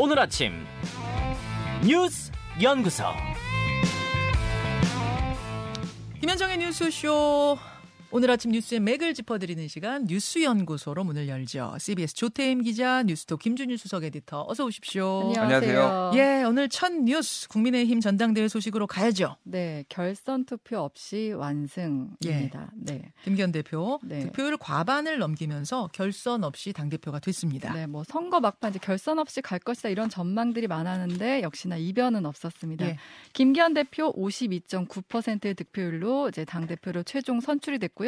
오늘 아침 뉴스 연구소 김현정의 뉴스쇼. 오늘 아침 뉴스의 맥을 짚어드리는 시간 뉴스연구소로 문을 열죠. CBS 조태인 기자, 뉴스톱 김준유 수석 에디터 어서 오십시오. 안녕하세요. 예, 오늘 첫 뉴스 국민의힘 전당대회 소식으로 가야죠. 네, 결선 투표 없이 완승입니다. 예. 네, 김기현 대표 득표율 과반을 넘기면서 결선 없이 당대표가 됐습니다. 네, 뭐 선거 막판 이제 결선 없이 갈 것이다 이런 전망들이 많았는데 역시나 이변은 없었습니다. 예. 김기현 대표 52.9%의 득표율로 이제 당대표로 최종 선출이 됐고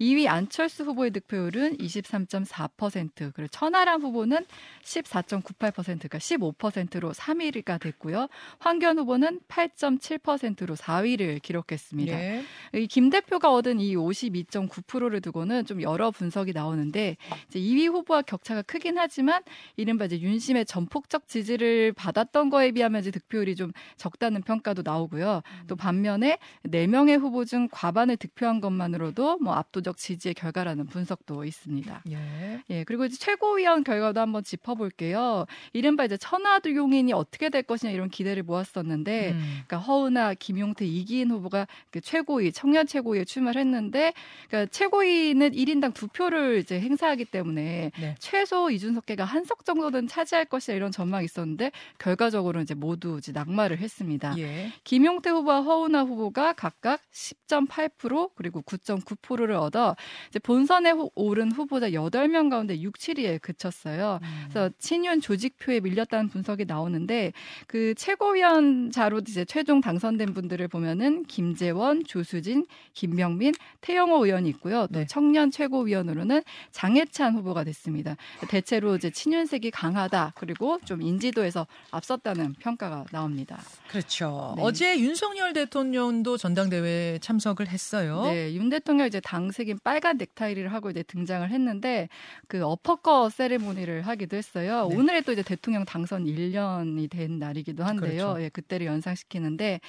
2위 안철수 후보의 득표율은 23.4%, 그리고 천하람 후보는 14.98%가 15%로 3위가 됐고요. 황교안 후보는 8.7%로 4위를 기록했습니다. 네. 이 김 대표가 얻은 이 52.9%를 두고는 좀 여러 분석이 나오는데 이제 2위 후보와 격차가 크긴 하지만 이른바 이제 윤심의 전폭적 지지를 받았던 거에 비하면 이제 득표율이 좀 적다는 평가도 나오고요. 또 반면에 4명의 후보 중 과반을 득표한 것만으로도 뭐 압도적 지지의 결과라는 분석도 있습니다. 예. 예, 그리고 이제 최고위원 결과도 한번 짚어볼게요. 이른바 이제 천하도 용인이 어떻게 될 것이냐 이런 기대를 모았었는데, 그러니까 허우나, 김용태, 이기인 후보가 그 최고위 청년 최고위에 출마를 했는데, 그러니까 최고위는 1인당 2표를 이제 행사하기 때문에 네. 최소 이준석계가 한 석 정도는 차지할 것이다 이런 전망이 있었는데 결과적으로 이제 모두 이제 낙마를 했습니다. 예. 김용태 후보와 허우나 후보가 각각 10.8% 그리고 9.9%를 얻어 이제 본선에 오른 후보자 8명 가운데 6, 7위에 그쳤어요. 그래서 친윤 조직표에 밀렸다는 분석이 나오는데 그 최고위원자로 이제 최종 당선된 분들을 보면은 김재원, 조수진, 김병민, 태영호 의원이 있고요. 또 네. 청년 최고위원으로는 장혜찬 후보가 됐습니다. 대체로 이제 친윤색이 강하다. 그리고 좀 인지도에서 앞섰다는 평가가 나옵니다. 그렇죠. 네. 어제 윤석열 대통령도 전당대회에 참석을 했어요. 네, 윤 대통령 이제 당색인 빨간 넥타이를 하고 이제 등장을 했는데 그 어퍼컷 세레모니를 하기도 했어요. 네. 오늘에 또 이제 대통령 당선 1년이 된 날이기도 한데요. 그렇죠. 예, 그때를 연상시키는데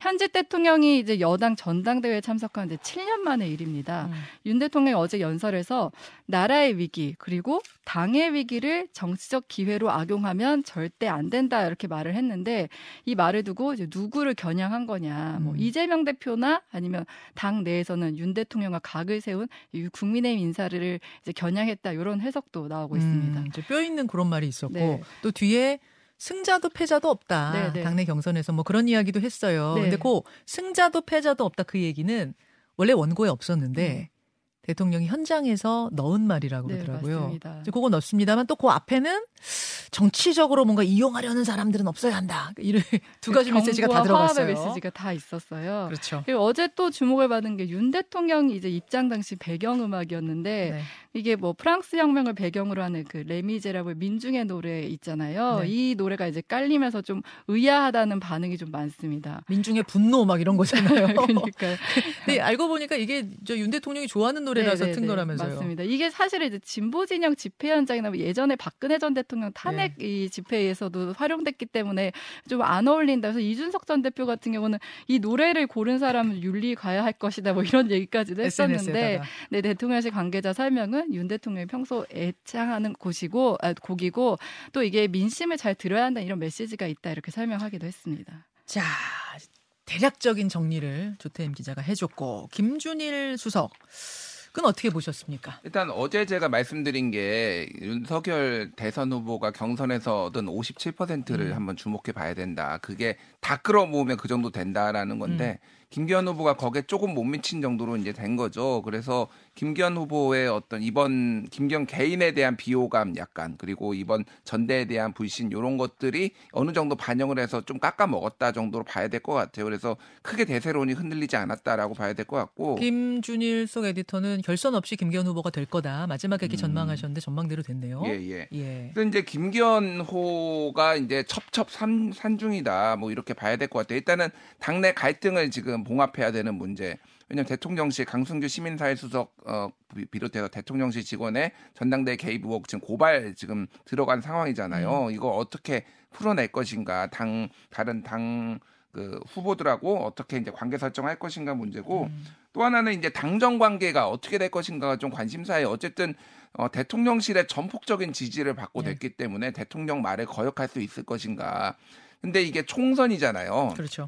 현재 대통령이 이제 여당 전당대회에 참석한 지 7년 만의 일입니다. 윤 대통령이 어제 연설에서 나라의 위기 그리고 당의 위기를 정치적 기회로 악용하면 절대 안 된다 이렇게 말을 했는데 이 말을 두고 이제 누구를 겨냥한 거냐. 뭐 이재명 대표나 아니면 당 내에서는 윤 대통령과 각을 세운 국민의힘 인사를 이제 겨냥했다 이런 해석도 나오고 있습니다. 이제 뼈 있는 그런 말이 있었고 네. 또 뒤에 승자도 패자도 없다. 네네. 당내 경선에서 뭐 그런 이야기도 했어요. 그런데 네. 그 승자도 패자도 없다 그 얘기는 원래 원고에 없었는데 대통령이 현장에서 넣은 말이라고 그러더라고요. 네, 맞습니다. 그건 없습니다만 또 그 앞에는 정치적으로 뭔가 이용하려는 사람들은 없어야 한다. 두 가지 메시지가 다 들어갔어요. 화합의 메시지가 다 있었어요. 그렇죠. 그리고 어제 또 주목을 받은 게 윤 대통령이 이제 입장 당시 배경음악이었는데 네. 이게 뭐 프랑스 혁명을 배경으로 하는 그 레미제라블 민중의 노래 있잖아요. 네. 이 노래가 이제 깔리면서 좀 의아하다는 반응이 좀 많습니다. 민중의 분노 막 이런 거잖아요. 그러니까. 근데 알고 보니까 이게 저 윤 대통령이 좋아하는 노래라서 튼 거라면서요. 맞습니다. 이게 사실 이제 진보 진영 집회 현장이나 뭐 예전에 박근혜 전 대통령 탄핵 네. 이 집회에서도 활용됐기 때문에 좀 안 어울린다. 그래서 이준석 전 대표 같은 경우는 이 노래를 고른 사람은 윤리 가야 할 것이다. 뭐 이런 얘기까지도 했었는데 네, 대통령실 관계자 설명은 윤 대통령이 평소 애창하는 곡이고 또 이게 민심을 잘 들어야 한다 이런 메시지가 있다 이렇게 설명하기도 했습니다. 자, 대략적인 정리를 조태흠 기자가 해줬고 김준일 수석 그건 어떻게 보셨습니까? 일단 어제 제가 말씀드린 게 윤석열 대선 후보가 경선에서 얻은 57%를 한번 주목해 봐야 된다. 그게 다 끌어모으면 그 정도 된다라는 건데 김기현 후보가 거기에 조금 못 미친 정도로 이제 된 거죠. 그래서 김기현 후보의 어떤 이번 김기현 개인에 대한 비호감 약간 그리고 이번 전대에 대한 불신 이런 것들이 어느 정도 반영을 해서 좀 깎아먹었다 정도로 봐야 될 것 같아요. 그래서 크게 대세론이 흔들리지 않았다라고 봐야 될 것 같고 김준일 속 에디터는 결선 없이 김기현 후보가 될 거다. 마지막에 이렇게 전망하셨는데 전망대로 됐네요. 예예. 예. 그래서 이제 김기현호가 이제 첩첩산중이다. 뭐 이렇게 봐야 될 것 같아요. 일단은 당내 갈등을 지금 봉합해야 되는 문제. 왜냐하면 대통령실 강승규 시민사회수석 비롯해서 대통령실 직원의 전당대회 개입 의혹 지금 고발 지금 들어간 상황이잖아요. 이거 어떻게 풀어낼 것인가. 다른 당 후보들하고 어떻게 이제 관계 설정할 것인가 문제고. 또 하나는 이제 당정 관계가 어떻게 될 것인가가 좀 관심사에 어쨌든 대통령실의 전폭적인 지지를 받고 됐기 때문에 대통령 말에 거역할 수 있을 것인가. 근데 이게 총선이잖아요. 그렇죠.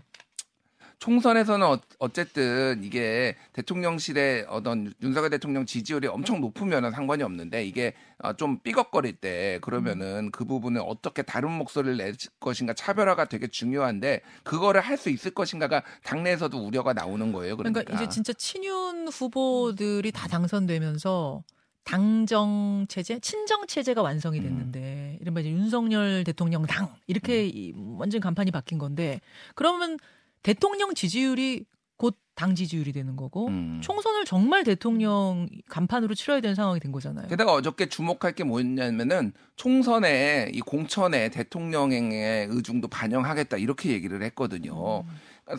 총선에서는 어쨌든 이게 대통령실의 어떤 윤석열 대통령 지지율이 엄청 높으면 상관이 없는데 이게 좀 삐걱거릴 때 그러면은 그 부분을 어떻게 다른 목소리를 낼 것인가 차별화가 되게 중요한데 그거를 할 수 있을 것인가가 당내에서도 우려가 나오는 거예요. 그러니까 이제 진짜 친윤 후보들이 다 당선되면서 당정 체제, 친정 체제가 완성이 됐는데 이른바 이제 윤석열 대통령 당 이렇게 완전 간판이 바뀐 건데 그러면 대통령 지지율이 곧 당 지지율이 되는 거고 총선을 정말 대통령 간판으로 치러야 되는 상황이 된 거잖아요. 게다가 어저께 주목할 게 뭐였냐면은 총선에 이 공천에 대통령의 의중도 반영하겠다 이렇게 얘기를 했거든요.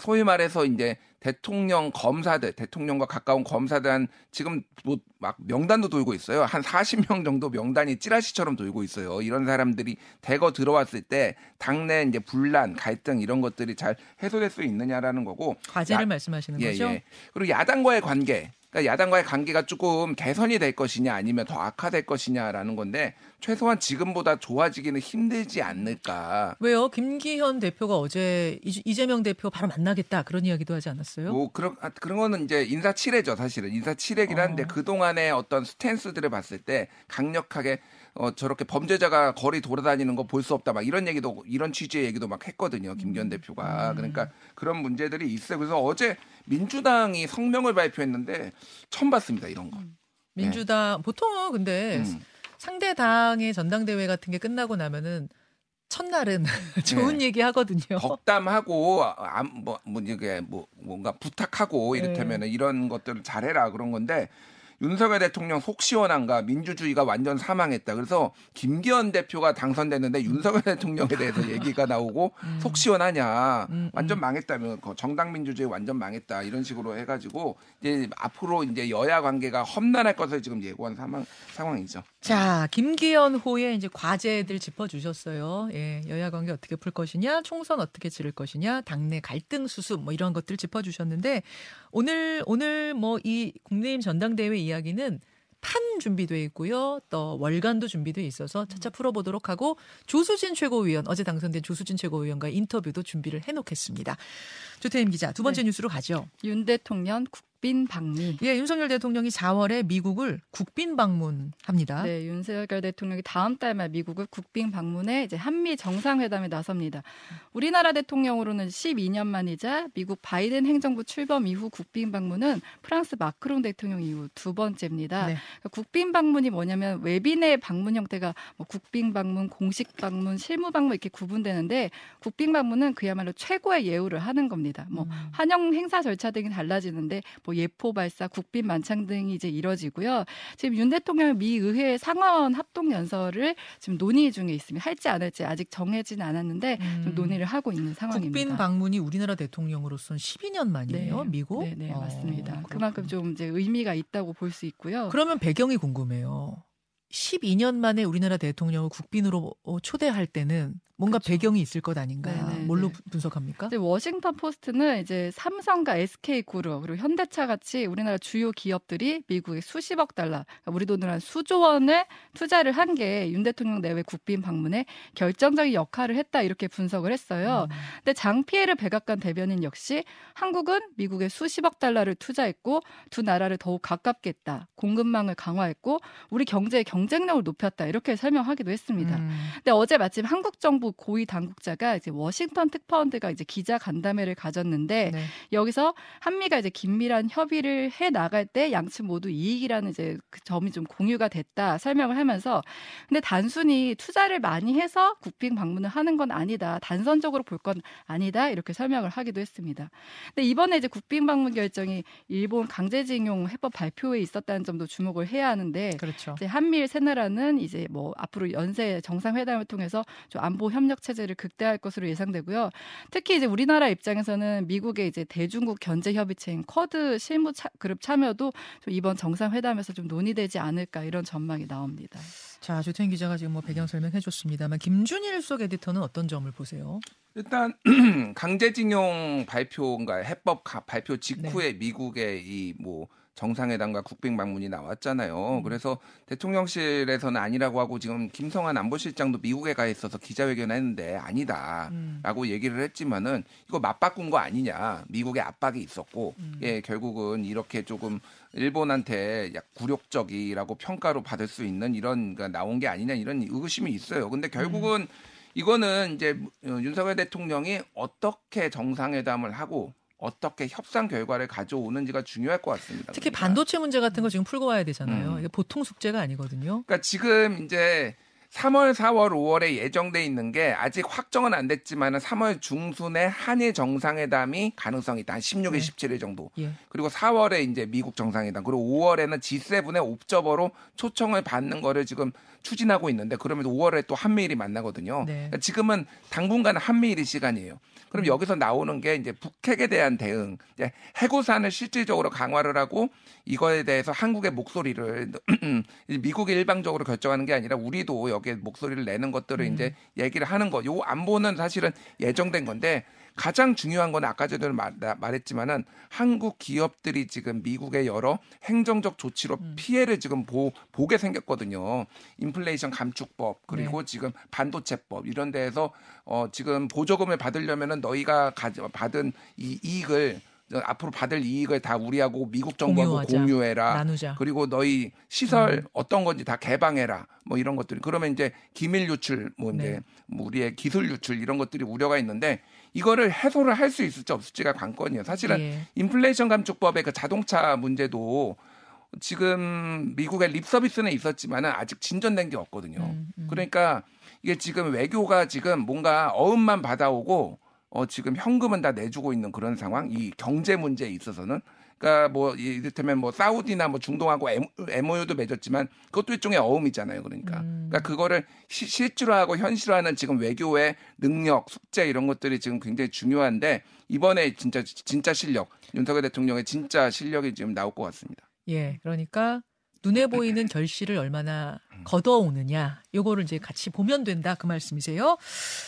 소위 말해서 이제 대통령 검사들, 대통령과 가까운 검사들 한 지금 뭐 막 명단도 돌고 있어요. 한 40명 정도 명단이 찌라시처럼 돌고 있어요. 이런 사람들이 대거 들어왔을 때 당내 이제 분란, 갈등 이런 것들이 잘 해소될 수 있느냐라는 거고. 과제를 말씀하시는 거죠? 예. 그리고 야당과의 관계. 그러니까 야당과의 관계가 조금 개선이 될 것이냐 아니면 더 악화될 것이냐라는 건데 최소한 지금보다 좋아지기는 힘들지 않을까. 왜요? 김기현 대표가 어제 이재명 대표 바로 만나겠다 그런 이야기도 하지 않았어요? 뭐 그런 거는 이제 인사치레죠. 사실은 인사치레긴 한데 그동안의 어떤 스탠스들을 봤을 때 강력하게 저렇게 범죄자가 거리 돌아다니는 거 볼 수 없다 막 이런 얘기도 이런 취지의 얘기도 막 했거든요. 김기현 대표가. 그러니까 그런 문제들이 있어요. 그래서 어제 민주당이 성명을 발표했는데 처음 봤습니다. 이런 거. 민주당 네. 보통은 근데 상대 당의 전당대회 같은 게 끝나고 나면은 첫날은 좋은 네. 얘기 하거든요. 덕담하고 뭔가 부탁하고 이를테면 네. 이런 것들을 잘해라 그런 건데 윤석열 대통령 속 시원한가 민주주의가 완전 사망했다. 그래서 김기현 대표가 당선됐는데 윤석열 대통령에 대해서 얘기가 나오고 속 시원하냐. 완전 망했다면 정당 민주주의 완전 망했다. 이런 식으로 해가지고 이제 앞으로 이제 여야 관계가 험난할 것을 지금 예고한 상황이죠. 자, 김기현 호의 이제 과제들 짚어주셨어요. 예, 여야 관계 어떻게 풀 것이냐, 총선 어떻게 치를 것이냐, 당내 갈등 수습 뭐 이런 것들 짚어주셨는데 오늘 뭐 이 국민의힘 전당대회 이야기는 판 준비돼 있고요. 또 월간도 준비돼 있어서 차차 풀어보도록 하고 조수진 최고위원, 어제 당선된 조수진 최고위원과 인터뷰도 준비를 해놓겠습니다. 조태흠 기자, 두 번째 네. 뉴스로 가죠. 윤 대통령 국빈 방미. 예, 윤석열 대통령이 4월에 미국을 국빈 방문합니다. 네, 윤석열 대통령이 다음 달만 미국을 국빈 방문해 이제 한미 정상회담에 나섭니다. 우리나라 대통령으로는 12년 만이자 미국 바이든 행정부 출범 이후 국빈 방문은 프랑스 마크롱 대통령 이후 두 번째입니다. 네. 국빈 방문이 뭐냐면 외빈의 방문 형태가 뭐 국빈 방문, 공식 방문, 실무 방문 이렇게 구분되는데 국빈 방문은 그야말로 최고의 예우를 하는 겁니다. 뭐 환영 행사 절차 등이 달라지는데 뭐 예포 발사, 국빈 만찬 등이 이제 이뤄지고요. 지금 윤 대통령 미 의회 상하원 합동 연설을 지금 논의 중에 있습니다. 할지 안 할지 아직 정해진 않았는데 좀 논의를 하고 있는 상황입니다. 국빈 방문이 우리나라 대통령으로서는 12년 만이에요, 네. 미국. 네, 네 맞습니다. 그렇구나. 그만큼 좀 이제 의미가 있다고 볼 수 있고요. 그러면 배경이 궁금해요. 12년 만에 우리나라 대통령을 국빈으로 초대할 때는 뭔가 그렇죠. 배경이 있을 것 아닌가? 네네네. 뭘로 분석합니까? 이제 워싱턴 포스트는 이제 삼성과 SK 그룹 그리고 현대차 같이 우리나라 주요 기업들이 미국에 수십억 달러, 그러니까 우리 돈으로 한 수조 원을 투자를 한 게 윤 대통령 내외 국빈 방문에 결정적인 역할을 했다 이렇게 분석을 했어요. 근데 장피에르 백악관 대변인 역시 한국은 미국에 수십억 달러를 투자했고 두 나라를 더욱 가깝게 했다. 공급망을 강화했고 우리 경제의 경쟁력을 높였다 이렇게 설명하기도 했습니다. 근데 어제 마침 한국 정부 고위 당국자가 이제 워싱턴 특파원들과 이제 기자 간담회를 가졌는데 네. 여기서 한미가 이제 긴밀한 협의를 해 나갈 때 양측 모두 이익이라는 이제 그 점이 좀 공유가 됐다 설명을 하면서 근데 단순히 투자를 많이 해서 국빈 방문을 하는 건 아니다. 단선적으로 볼 건 아니다. 이렇게 설명을 하기도 했습니다. 근데 이번에 이제 국빈 방문 결정이 일본 강제징용 해법 발표에 있었다는 점도 주목을 해야 하는데 그렇죠. 이제 한미일 세 나라는 이제 뭐 앞으로 연쇄 정상회담을 통해서 좀 안보 협력 체제를 극대화할 것으로 예상되고요. 특히 이제 우리나라 입장에서는 미국의 이제 대중국 견제 협의체인 쿼드 실무 그룹 참여도 좀 이번 정상회담에서 좀 논의되지 않을까 이런 전망이 나옵니다. 자, 조태인 기자가 지금 뭐 배경 설명해 줬습니다만 김준일 수석 에디터는 어떤 점을 보세요? 일단 강제징용 발표인가 해법 발표 직후에 네. 미국의 이 뭐 정상회담과 국빈 방문이 나왔잖아요. 그래서 대통령실에서는 아니라고 하고 지금 김성한 안보실장도 미국에 가 있어서 기자회견을 했는데 아니다라고 얘기를 했지만은 이거 맞바꾼 거 아니냐. 미국의 압박이 있었고 예, 결국은 이렇게 조금 일본한테 굴욕적이라고 평가로 받을 수 있는 이런 그러니까 나온 게 아니냐 이런 의구심이 있어요. 근데 결국은 이거는 이제 윤석열 대통령이 어떻게 정상회담을 하고 어떻게 협상 결과를 가져오는지가 중요할 것 같습니다. 특히 그러니까. 반도체 문제 같은 거 지금 풀고 와야 되잖아요. 이게 보통 숙제가 아니거든요. 그러니까 지금 이제 3월, 4월, 5월에 예정돼 있는 게 아직 확정은 안 됐지만 3월 중순에 한일 정상회담이 가능성이 있다. 한 16일, 네. 17일 정도. 예. 그리고 4월에 이제 미국 정상회담. 그리고 5월에는 G7의 옵저버로 초청을 받는 거를 지금 추진하고 있는데 그러면서 5월에 또 한미일이 만나거든요. 네. 그러니까 지금은 당분간은 한미일이 시간이에요. 그럼 여기서 나오는 게 이제 북핵에 대한 대응, 이제 해고산을 실질적으로 강화를 하고 이거에 대해서 한국의 목소리를 미국이 일방적으로 결정하는 게 아니라 우리도 여기에 목소리를 내는 것들을 이제 얘기를 하는 거. 요 안보는 사실은 예정된 건데 가장 중요한 건 아까 전에 말했지만은 한국 기업들이 지금 미국의 여러 행정적 조치로 피해를 지금 보게 생겼거든요. 인플레이션 감축법 그리고 네. 지금 반도체법 이런 데에서 지금 보조금을 받으려면은 너희가 받은 이 이익을 앞으로 받을 이익을 다 우리하고 미국 정부하고 공유해라. 나누자. 그리고 너희 시설 어떤 건지 다 개방해라. 뭐 이런 것들이. 그러면 이제 기밀 유출, 뭐 이제 네. 우리의 기술 유출 이런 것들이 우려가 있는데 이거를 해소를 할 수 있을지 없을지가 관건이에요. 사실은 예. 인플레이션 감축법의 그 자동차 문제도 지금 미국의 립 서비스는 있었지만은 아직 진전된 게 없거든요. 그러니까 이게 지금 외교가 지금 뭔가 어음만 받아오고. 지금 현금은 다 내주고 있는 그런 상황, 이 경제 문제에 있어서는. 그러니까 뭐, 이를테면 뭐, 사우디나 뭐, 중동하고 MOU도 맺었지만 그것도 일종의 어음이잖아요. 그러니까. 그러니까 그거를 실질화하고 현실화하는 지금 외교의 능력, 숙제 이런 것들이 지금 굉장히 중요한데 이번에 진짜 실력, 윤석열 대통령의 진짜 실력이 지금 나올 것 같습니다. 예. 그러니까 눈에 보이는 결실을 얼마나 걷어오느냐. 요거를 이제 같이 보면 된다. 그 말씀이세요.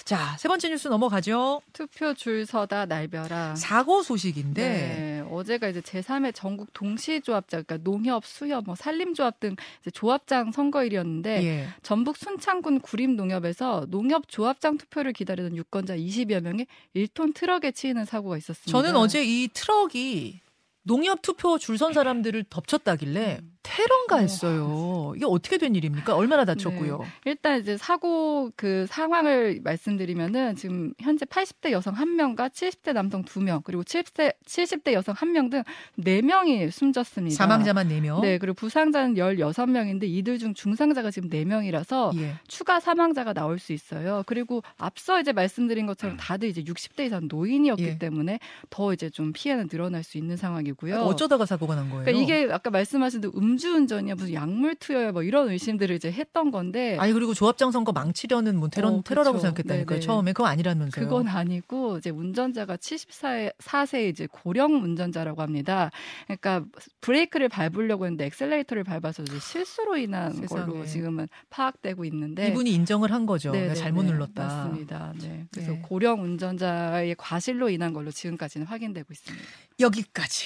자, 세 번째 뉴스 넘어가죠. 투표 줄 서다 날벼락. 사고 소식인데. 네, 어제가 이제 제3회 전국 동시조합장, 그러니까 농협, 수협, 뭐 산림조합 등 이제 조합장 선거일이었는데 예. 전북 순창군 구림농협에서 농협 조합장 투표를 기다리던 유권자 20여 명이 1톤 트럭에 치이는 사고가 있었습니다. 저는 어제 이 트럭이 농협 투표 줄 선 사람들을 덮쳤다길래 테러인가 했어요. 이게 어떻게 된 일입니까? 얼마나 다쳤고요? 네. 일단 이제 사고 그 상황을 말씀드리면은 지금 현재 80대 여성 1명과 70대 남성 2명 그리고 70대 여성 1명 등 4명이 숨졌습니다. 사망자만 4명. 네. 그리고 부상자는 16명인데 이들 중 중상자가 지금 4명이라서 예. 추가 사망자가 나올 수 있어요. 그리고 앞서 이제 말씀드린 것처럼 다들 이제 60대 이상 노인이었기 예. 때문에 더 이제 좀 피해는 늘어날 수 있는 상황이고 어쩌다가 사고가 난 거예요? 그러니까 이게 아까 말씀하신 대로 음주운전이야 무슨 약물 투여야 뭐 이런 의심들을 이제 했던 건데. 아니 그리고 조합장 선거 망치려는 뭐 테러라고 생각했다니까요. 처음에 그건 아니라면서요. 그건 아니고 이제 운전자가 74세 이제 고령 운전자라고 합니다. 그러니까 브레이크를 밟으려고 했는데 엑셀레이터를 밟아서 이제 실수로 인한 세상에. 걸로 지금은 파악되고 있는데. 이분이 인정을 한 거죠. 내가 잘못 눌렀다. 맞습니다. 네. 그래서 네. 고령 운전자의 과실로 인한 걸로 지금까지는 확인되고 있습니다. 여기까지.